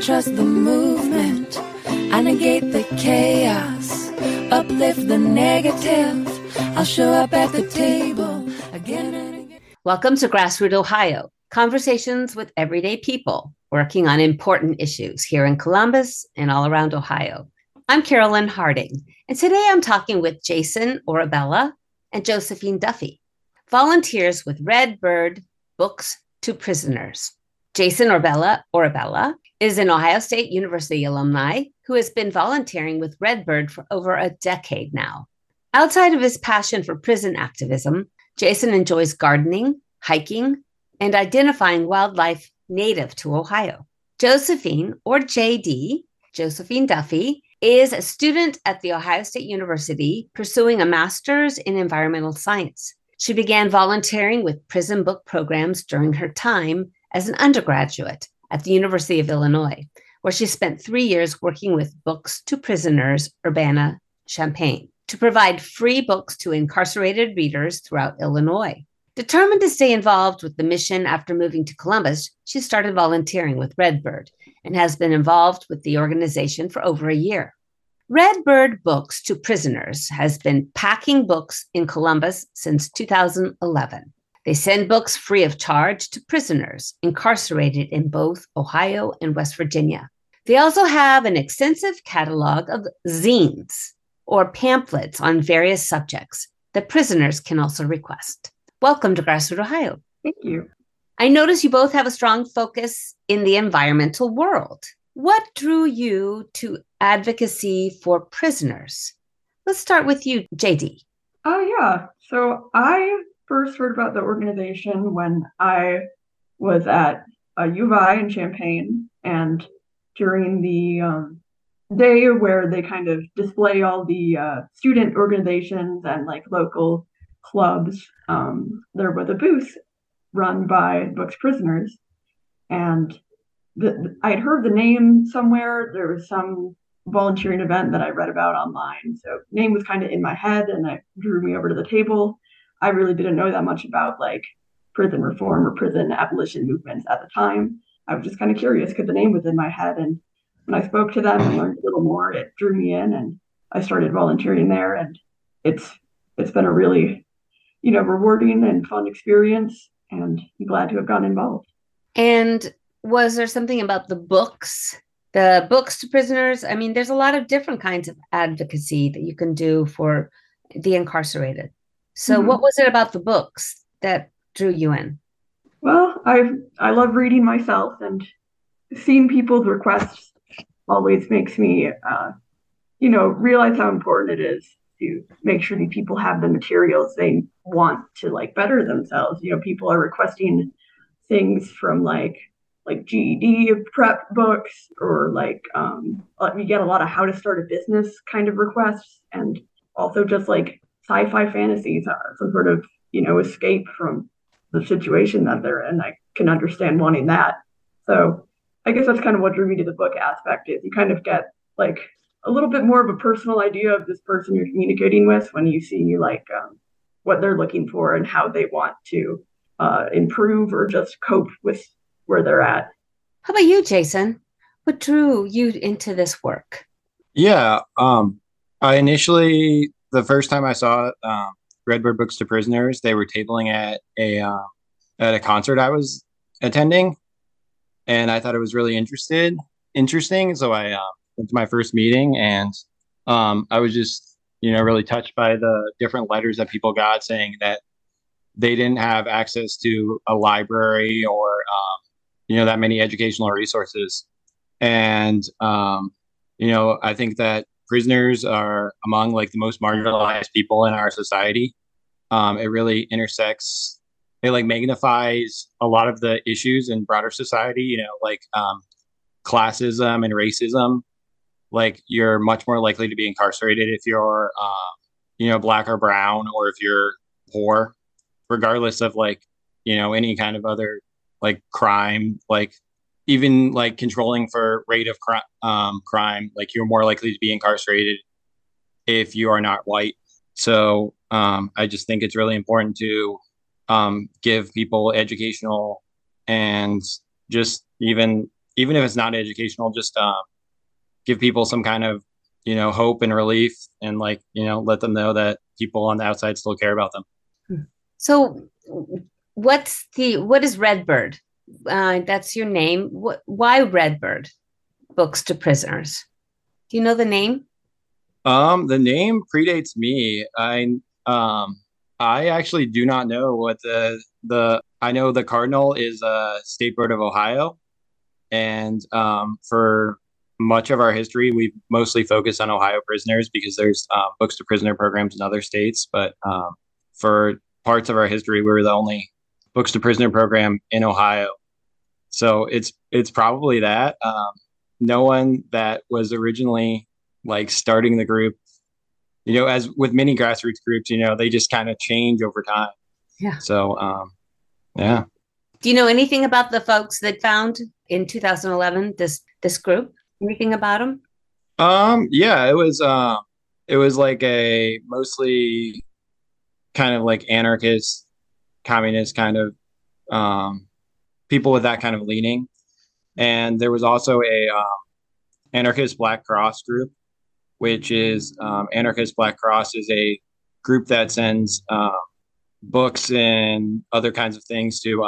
trust the movement. I negate the chaos, uplift the negative. I'll show up at the table again and again. Welcome to Grassroot Ohio, conversations with everyday people working on important issues here in Columbus and all around Ohio. I'm Carolyn Harding, and today I'm talking with Jason Orabella and Josephine Duffy, volunteers with Redbird Books to Prisoners. Jason Orabella is an Ohio State University alumni who has been volunteering with Redbird for over a decade now. Outside of his passion for prison activism, Jason enjoys gardening, hiking, and identifying wildlife native to Ohio. Josephine, or JD, Josephine Duffy, is a student at The Ohio State University pursuing a master's in environmental science. She began volunteering with prison book programs during her time as an undergraduate at the University of Illinois, where she spent 3 years working with Books to Prisoners Urbana-Champaign to provide free books to incarcerated readers throughout Illinois. Determined to stay involved with the mission after moving to Columbus, she started volunteering with Redbird and has been involved with the organization for over a year. Redbird Books to Prisoners has been packing books in Columbus since 2011. They send books free of charge to prisoners incarcerated in both Ohio and West Virginia. They also have an extensive catalog of zines or pamphlets on various subjects that prisoners can also request. Welcome to Grassroot, Ohio. Thank you. I notice you both have a strong focus in the environmental world. What drew you to advocacy for prisoners? Let's start with you, JD. So I first heard about the organization when I was at UVI in Champaign, and during the day where they kind of display all the student organizations and like local clubs, there was a booth run by Books Prisoners, and I'd heard the name somewhere. There was some volunteering event that I read about online. So name was kind of in my head, and it drew me over to the table. I really didn't know that much about like prison reform or prison abolition movements at the time. I was just kind of curious because the name was in my head. And when I spoke to them and learned a little more, it drew me in, and I started volunteering there. And it's been a really, rewarding and fun experience, and I'm glad to have gotten involved. And was there something about the books to prisoners? I mean, there's a lot of different kinds of advocacy that you can do for the incarcerated. So what was it about the books that drew you in? Well, I love reading myself, and seeing people's requests always makes me, realize how important it is to make sure these people have the materials they want to like better themselves. People are requesting things from like GED prep books, or you get a lot of how to start a business kind of requests, and also just like sci-fi fantasies, some sort of, escape from the situation that they're in. I can understand wanting that. So I guess that's kind of what drew me to the book aspect, is you kind of get like a little bit more of a personal idea of this person you're communicating with when you see what they're looking for and how they want to improve or just cope with where they're at. How about you, Jason? What drew you into this work? Yeah, I initially, the first time I saw Redbird Books to Prisoners, they were tabling at a concert I was attending, and I thought it was really interesting. So I went to my first meeting, and I was just, really touched by the different letters that people got saying that they didn't have access to a library or that many educational resources. And, I think that prisoners are among the most marginalized people in our society. It really intersects, it magnifies a lot of the issues in broader society, classism and racism. You're much more likely to be incarcerated if you're, black or brown, or if you're poor, regardless of any kind of other crime, even controlling for rate of crime, you're more likely to be incarcerated if you are not white. So I just think it's really important to give people educational and just even even if it's not educational, just give people some kind of, you know, hope and relief, and like, you know, let them know that people on the outside still care about them. So what is Redbird? That's your name. Why Redbird Books to Prisoners? Do you know the name? The name predates me. I actually do not know what I know the cardinal is a state bird of Ohio. And for much of our history, we've mostly focused on Ohio prisoners because there's books to prisoner programs in other states. But for parts of our history, we were the only books to prisoner program in Ohio. So it's probably that. No one that was originally like starting the group, you know, as with many grassroots groups, you know, they just kind of change over time. Yeah. So, yeah. Do you know anything about the folks that found in 2011, this group? Anything about them? Yeah, it was like a mostly kind of like anarchist, communist kind of people with that kind of leaning. And there was also a Anarchist Black Cross group, which is Anarchist Black Cross is a group that sends books and other kinds of things to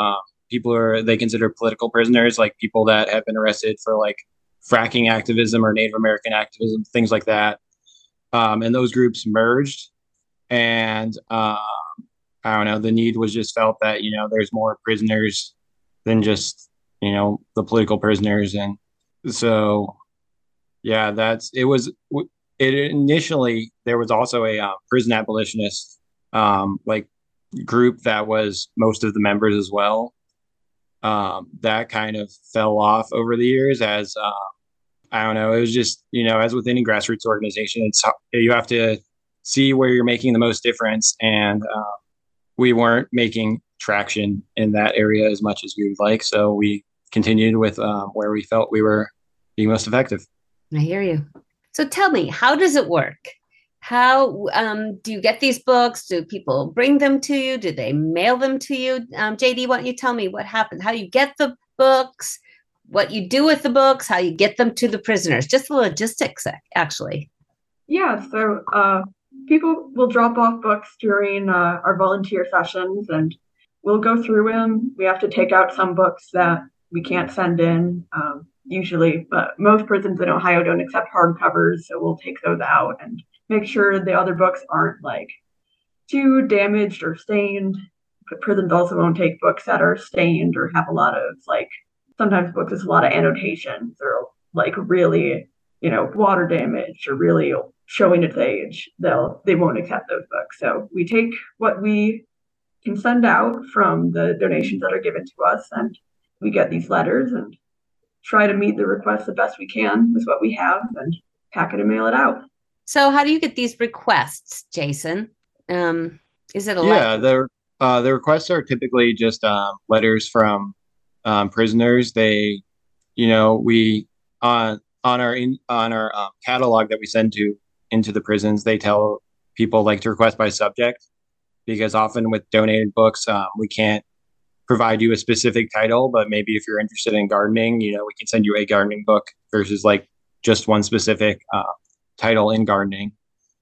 people they consider political prisoners, like people that have been arrested for like fracking activism or Native American activism, things like that. And those groups merged, and I don't know, the need was just felt that, you know, there's more prisoners than just, you know, the political prisoners. And so, yeah, initially there was also a prison abolitionist like group that was most of the members as well. That kind of fell off over the years as I don't know. It was just, you know, as with any grassroots organization, you have to see where you're making the most difference, and we weren't making traction in that area as much as we would like. So we continued with where we felt we were being most effective. I hear you. So tell me, how does it work? How do you get these books? Do people bring them to you? Do they mail them to you? JD, why don't you tell me what happened, how you get the books, what you do with the books, how you get them to the prisoners, just the logistics, actually. Yeah, so people will drop off books during our volunteer sessions, and we'll go through them. We have to take out some books that we can't send in usually, but most prisons in Ohio don't accept hardcovers, so we'll take those out and make sure the other books aren't like too damaged or stained. But prisons also won't take books that are stained or have a lot of like, sometimes books with a lot of annotations or like really, you know, water damage or really showing its age. They won't accept those books. So we take what we can send out from the donations that are given to us, and we get these letters and try to meet the requests the best we can with what we have and pack it and mail it out. So how do you get these requests, Jason? Is it a letter? Yeah, the requests are typically just letters from prisoners. They, you know, we on our catalog that we send to into the prisons, they tell people like to request by subject, because often with donated books, we can't provide you a specific title. But maybe if you're interested in gardening, you know, we can send you a gardening book versus like just one specific title in gardening.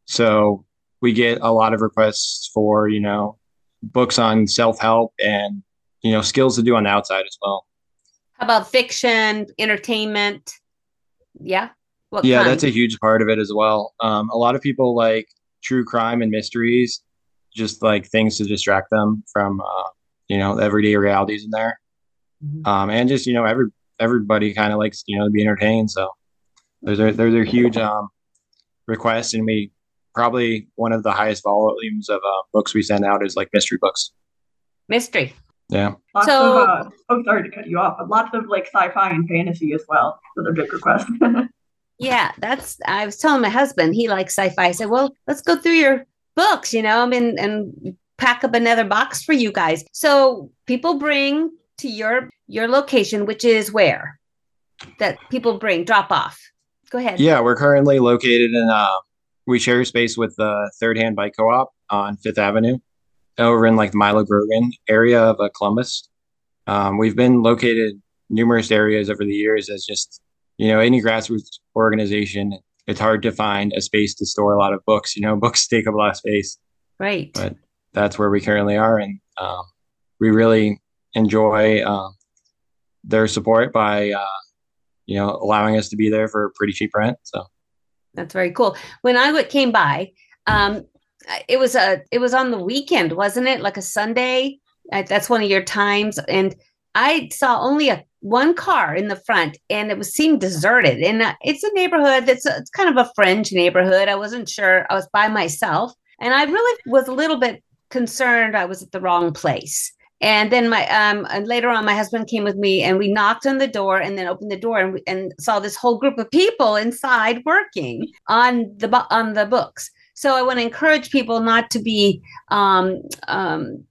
So we get a lot of requests for, you know, books on self-help and, you know, skills to do on the outside as well. How about fiction, entertainment? Yeah. What kind? That's a huge part of it as well. A lot of people like true crime and mysteries, just like things to distract them from, you know, the everyday realities in there. Mm-hmm. And just, you know, everybody kind of likes, you know, to be entertained. So those are huge requests, and we probably one of the highest volumes of books we send out is like mystery books. Mystery. Yeah. Sorry to cut you off, but lots of like sci-fi and fantasy as well. Another big request. Yeah, I was telling my husband, he likes sci-fi. I said, well, let's go through your books, you know, and pack up another box for you guys. So people bring to your location, which is where that people bring drop off. Go ahead. Yeah, we're currently located in, we share space with the Third Hand Bike Co-op on 5th Avenue over in like the Milo Grogan area of Columbus. We've been located numerous areas over the years as just, you know, any grassroots organization, it's hard to find a space to store a lot of books. You know, books take up a lot of space. Right. But that's where we currently are. And we really enjoy their support by, you know, allowing us to be there for pretty cheap rent. So that's very cool. When I came by, it was on the weekend, wasn't it? Like a Sunday. That's one of your times. And I saw only one car in the front, and it seemed deserted. And it's a neighborhood that's it's kind of a fringe neighborhood. I wasn't sure. I was by myself, and I really was a little bit concerned I was at the wrong place. And then later on, my husband came with me, and we knocked on the door, and then opened the door, and saw this whole group of people inside working on the books. So I want to encourage people not to be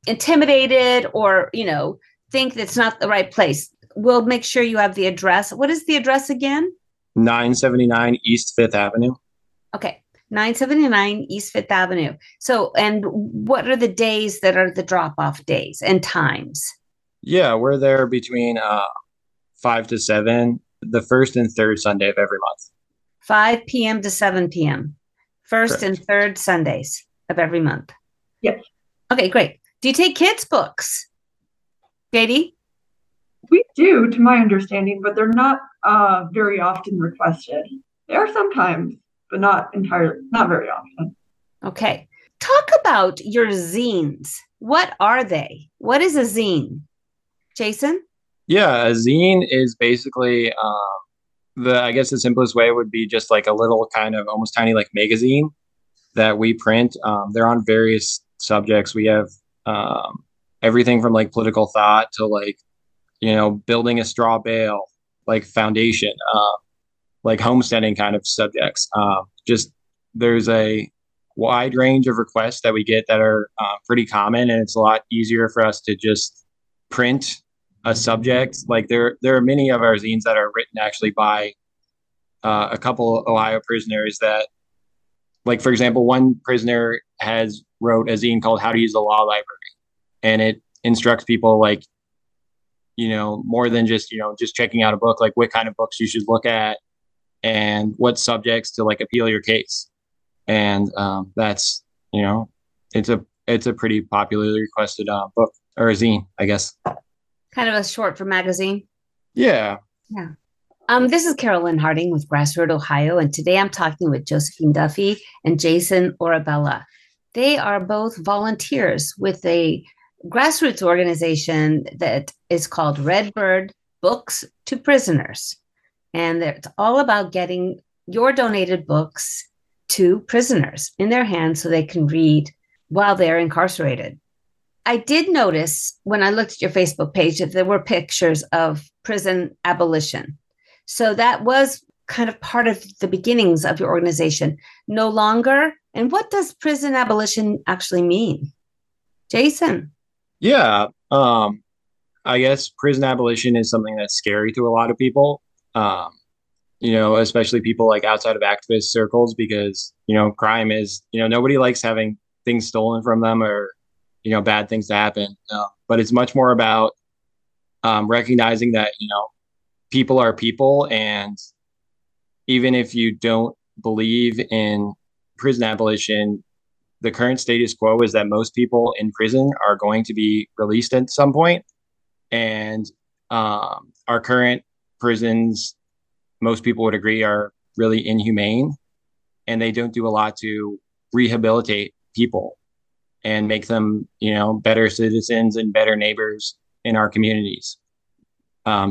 intimidated or, you know, think that's not the right place. We'll make sure you have the address. What is the address again? 979 East 5th Avenue. Okay. 979 East 5th Avenue. So, and what are the days that are the drop-off days and times? Yeah, we're there between 5 to 7, the first and third Sunday of every month. 5 p.m. to 7 p.m. First and third Sundays of every month. Yep. Okay, great. Do you take kids' books, Katie? We do, to my understanding, but they're not very often requested. They are sometimes, but not very often. Okay. Talk about your zines. What are they? What is a zine? Jason? Yeah, a zine is basically... I guess the simplest way would be just like a little kind of almost tiny like magazine that we print. They're on various subjects. We have everything from like political thought to like, you know, building a straw bale, like foundation, like homesteading kind of subjects. Just there's a wide range of requests that we get that are pretty common, and it's a lot easier for us to just print a subject. Like there are many of our zines that are written actually by a couple Ohio prisoners that, like, for example, one prisoner has wrote a zine called How to Use the Law Library, and it instructs people, like, you know, more than just, you know, just checking out a book, like what kind of books you should look at and what subjects to like appeal your case. And that's, you know, it's a pretty popularly requested book or a zine, I guess. Kind of a short for magazine. Yeah. Yeah. This is Carolyn Harding with Grassroot Ohio, and today I'm talking with Josephine Duffy and Jason Orabella. They are both volunteers with a grassroots organization that is called Redbird Books to Prisoners. And it's all about getting your donated books to prisoners in their hands so they can read while they're incarcerated. I did notice when I looked at your Facebook page that there were pictures of prison abolition. So that was kind of part of the beginnings of your organization. No longer. And what does prison abolition actually mean? Jason? Yeah. I guess prison abolition is something that's scary to a lot of people, you know, especially people like outside of activist circles, because, you know, crime is, you know, nobody likes having things stolen from them or, you know, bad things to happen. But it's much more about recognizing that, you know, people are people. And even if you don't believe in prison abolition, the current status quo is that most people in prison are going to be released at some point. And our current prisons, most people would agree, are really inhumane. And they don't do a lot to rehabilitate people and make them, you know, better citizens and better neighbors in our communities.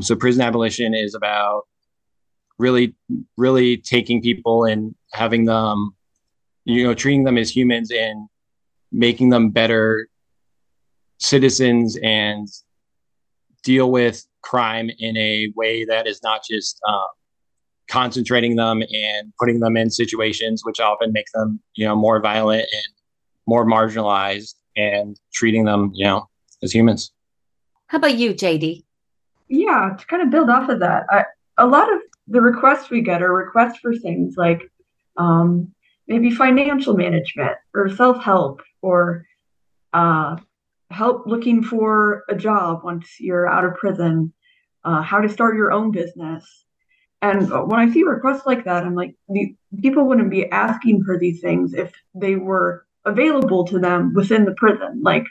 So prison abolition is about really, really taking people and having them, you know, treating them as humans and making them better citizens and deal with crime in a way that is not just concentrating them and putting them in situations which often make them, you know, more violent and more marginalized, and treating them, you know, as humans. How about you, JD? Yeah, to kind of build off of that, a lot of the requests we get are requests for things like maybe financial management or self-help or help looking for a job once you're out of prison how to start your own business. And when I see requests like that, I'm like, people wouldn't be asking for these things if they were available to them within the prison. Like,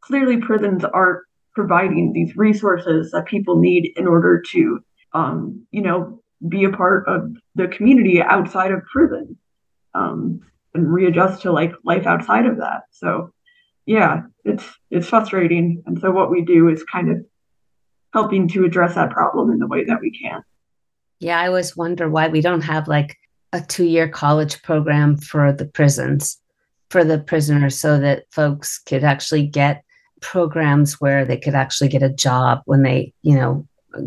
clearly prisons aren't providing these resources that people need in order to, be a part of the community outside of prison, and readjust to like life outside of that. So yeah, it's frustrating. And so what we do is kind of helping to address that problem in the way that we can. Yeah, I always wonder why we don't have like a 2-year college program for the prisons, for the prisoners, so that folks could actually get programs where they could actually get a job when they,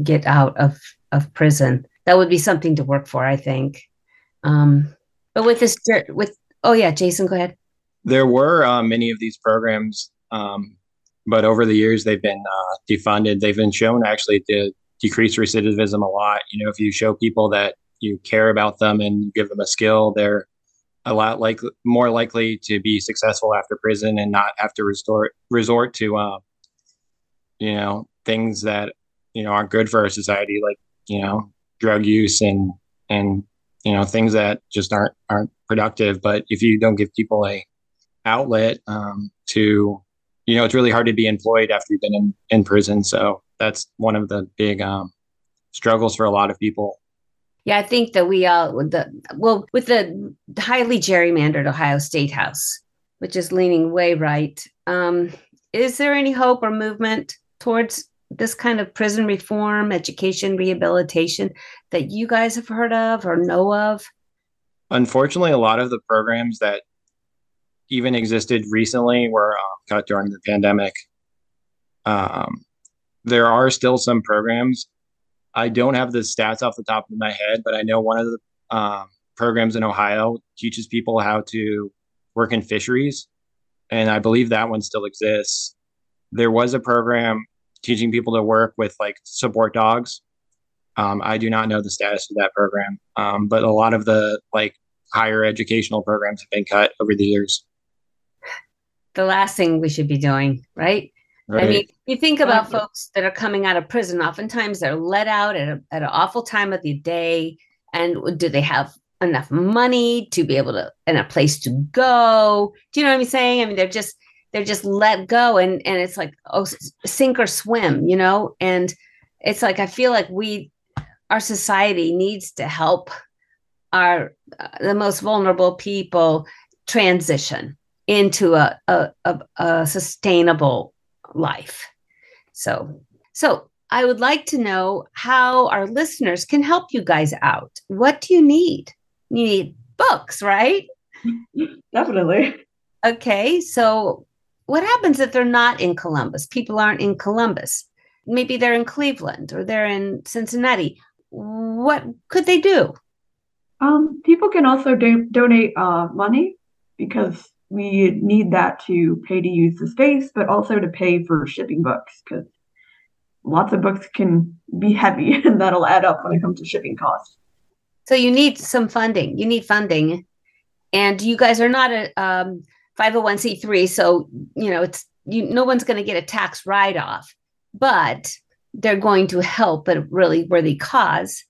get out of prison. That would be something to work for, I think. But with this, oh yeah, Jason, go ahead. There were many of these programs, but over the years they've been defunded. They've been shown actually to decrease recidivism a lot. If you show people that you care about them and give them a skill, they're a lot more likely to be successful after prison and not have to resort to, things that, aren't good for our society, like, drug use and things that just aren't productive. But if you don't give people a outlet to, it's really hard to be employed after you've been in prison. So that's one of the big struggles for a lot of people. Yeah, I think that we with the highly gerrymandered Ohio State House, which is leaning way right, is there any hope or movement towards this kind of prison reform, education, rehabilitation that you guys have heard of or know of? Unfortunately, a lot of the programs that even existed recently were cut during the pandemic. There are still some programs. I don't have the stats off the top of my head, but I know one of the programs in Ohio teaches people how to work in fisheries, and I believe that one still exists. There was a program teaching people to work with like support dogs. I do not know the status of that program, but a lot of the like higher educational programs have been cut over the years. The last thing we should be doing, right? Right. I mean, you think about folks that are coming out of prison, oftentimes they're let out at an awful time of the day. And do they have enough money to be able to, and a place to go? Do you know what I'm saying? I mean, they're just let go. And it's like, oh, sink or swim, and it's like, I feel like our society needs to help the most vulnerable people transition into a sustainable life. So I would like to know how our listeners can help you guys out. What do you need? You need books, right? Definitely. Okay. So what happens if they're not in Columbus? People aren't in Columbus. Maybe they're in Cleveland or they're in Cincinnati. What could they do? People can also donate money, because we need that to pay to use the space, but also to pay for shipping books, because lots of books can be heavy and that'll add up when it comes to shipping costs. So you need some funding. You need funding, and you guys are not a 501c3. So, no one's going to get a tax write-off, but they're going to help a really worthy cause.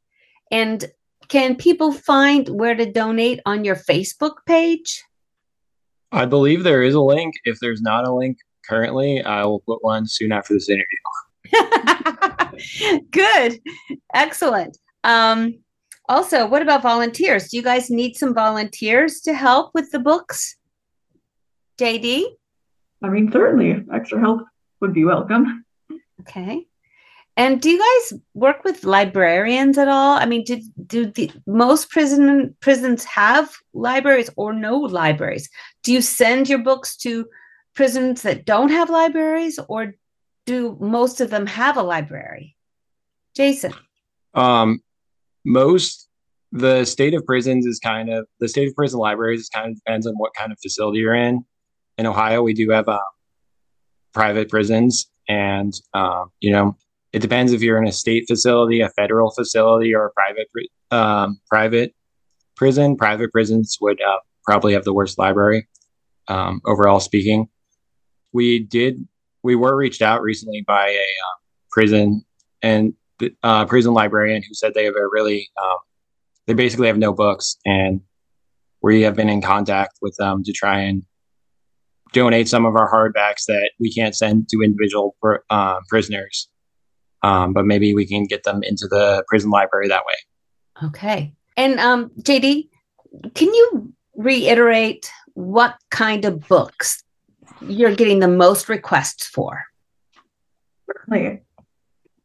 And can people find where to donate on your Facebook page? I believe there is a link. If there's not a link currently, I will put one soon after this interview. Good. Excellent. Also, what about volunteers? Do you guys need some volunteers to help with the books? JD? I mean, certainly. Extra help would be welcome. Okay. And do you guys work with librarians at all? I mean, do most prisons have libraries or no libraries? Do you send your books to prisons that don't have libraries, or do most of them have a library? Jason? The state of prison libraries is kind of depends on what kind of facility you're in. In Ohio, we do have private prisons, and, it depends if you're in a state facility, a federal facility, or a private prison. Private prisons would probably have the worst library, overall speaking. We were reached out recently by a prison, and prison librarian who said they have a really, they basically have no books, and we have been in contact with them to try and donate some of our hardbacks that we can't send to individual prisoners. But maybe we can get them into the prison library that way. Okay. And JD, can you reiterate what kind of books you're getting the most requests for? Certainly.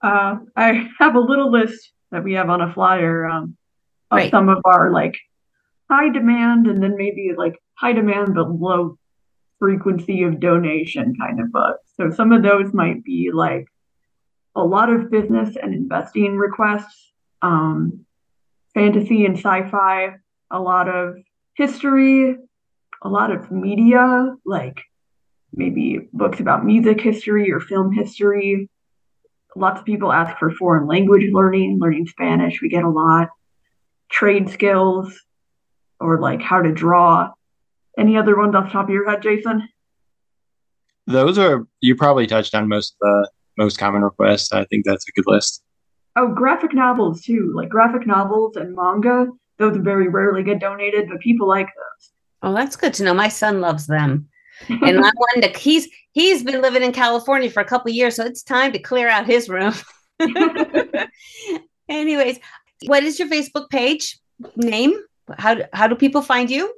I have a little list that we have on a flyer of right. some of our like high demand, and then maybe like high demand but low frequency of donation kind of books. So some of those might be like a lot of business and investing requests, fantasy and sci-fi, a lot of history, a lot of media, like maybe books about music history or film history. Lots of people ask for foreign language learning Spanish. We get a lot. Trade skills, or like how to draw. Any other ones off the top of your head, Jason? Those are, you probably touched on most of the most common requests. I think that's a good list. Oh, graphic novels too. Like graphic novels and manga. Those very rarely get donated, but people like those. Oh, that's good to know. My son loves them. And I wanted to, he's been living in California for a couple of years, so it's time to clear out his room. Anyways, what is your Facebook page name? How do people find you?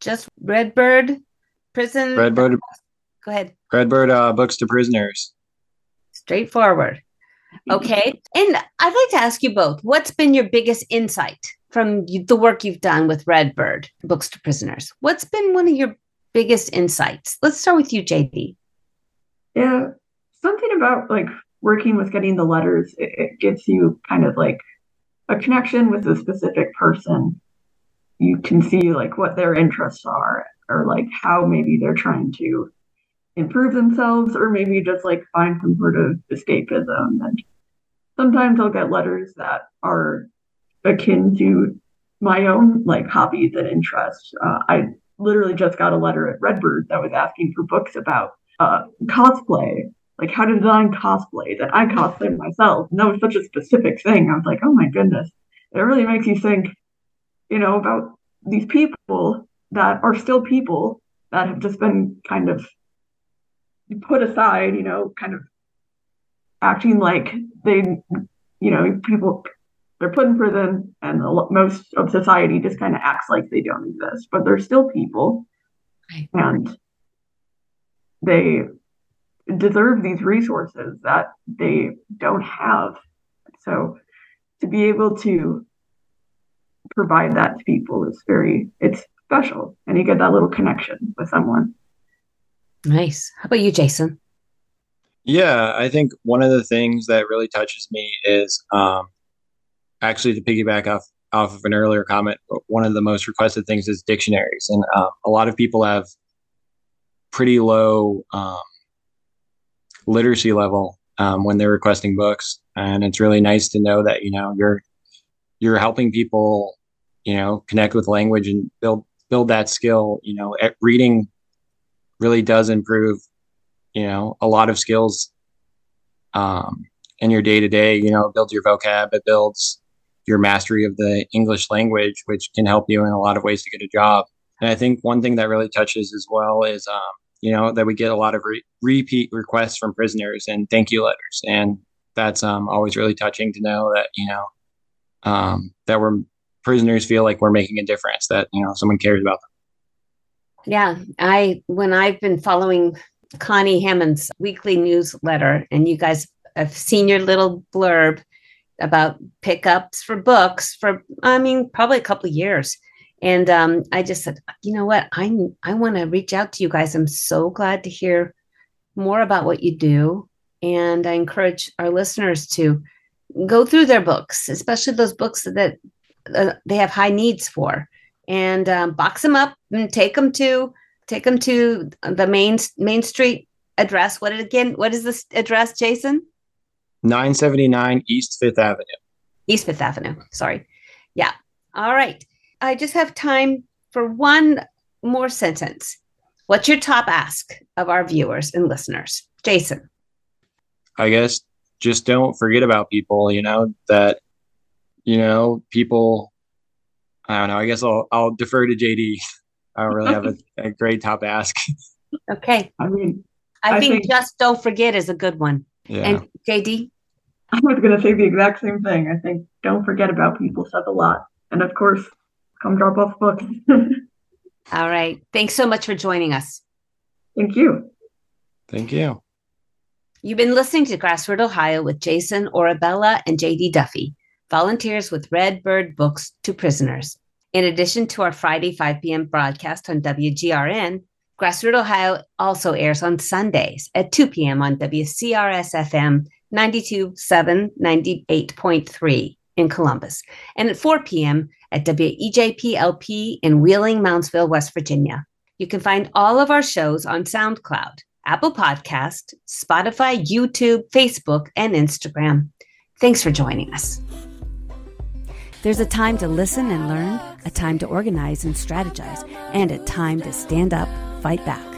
Just Redbird Prison. Redbird. Go ahead. Redbird Books to Prisoners. Straightforward. Okay. And I'd like to ask you both, what's been your biggest insight from the work you've done with Redbird Books to Prisoners? What's been one of your biggest insights? Let's start with you, JD. Yeah, something about like working with getting the letters. It gives you kind of like a connection with a specific person. You can see like what their interests are, or like how maybe they're trying to improve themselves, or maybe just like find some sort of escapism. And sometimes I'll get letters that are akin to my own like hobbies and interests. I literally just got a letter at Redbird that was asking for books about cosplay, like how to design cosplay, that I cosplay myself. And that was such a specific thing. I was like, oh my goodness, it really makes you think, you know, about these people that are still people that have just been kind of put aside, you know, kind of acting like they, you know, people, they're put in prison, and most of society just kind of acts like they don't exist, but they're still people, right. And they deserve these resources that they don't have. So to be able to provide that to people is it's special, and you get that little connection with someone. Nice. How about you, Jason? Yeah, I think one of the things that really touches me is, actually, to piggyback off of an earlier comment, one of the most requested things is dictionaries. And a lot of people have pretty low literacy level when they're requesting books. And it's really nice to know that, you know, you're helping people, you know, connect with language and build that skill. You know, reading really does improve, you know, a lot of skills in your day-to-day. You know, it builds your vocab, it builds your mastery of the English language, which can help you in a lot of ways to get a job. And I think one thing that really touches as well is, you know, that we get a lot of repeat requests from prisoners and thank you letters. And that's always really touching to know that, you know, that we're prisoners feel like we're making a difference, that, you know, someone cares about them. Yeah. When I've been following Connie Hammond's weekly newsletter, and you guys, I've seen your little blurb about pickups for books for, I mean, probably a couple of years. And I just said, you know what, I want to reach out to you guys. I'm so glad to hear more about what you do. And I encourage our listeners to go through their books, especially those books that they have high needs for, and box them up and take them to the Main Street address. What is this address, Jason? 979 East 5th Avenue. East 5th Avenue. Sorry. Yeah. All right. I just have time for one more sentence. What's your top ask of our viewers and listeners? Jason? I guess just don't forget about people, people, I don't know. I guess I'll defer to JD. I don't really have a great top to ask. Okay. I mean, I think just don't forget is a good one. Yeah. And JD? I was going to say the exact same thing. I think don't forget about people says a lot. And of course, come drop off books. All right. Thanks so much for joining us. Thank you. Thank you. You've been listening to Grassroot Ohio with Jason Orabella and JD Duffy, volunteers with Redbird Books to Prisoners. In addition to our Friday 5 p.m. broadcast on WGRN, Grassroot Ohio also airs on Sundays at 2 p.m. on WCRS-FM 92.7 98.3 in Columbus, and at 4 p.m. at WEJP-LP in Wheeling, Moundsville, West Virginia. You can find all of our shows on SoundCloud, Apple Podcast, Spotify, YouTube, Facebook, and Instagram. Thanks for joining us. There's a time to listen and learn, a time to organize and strategize, and a time to stand up, fight back.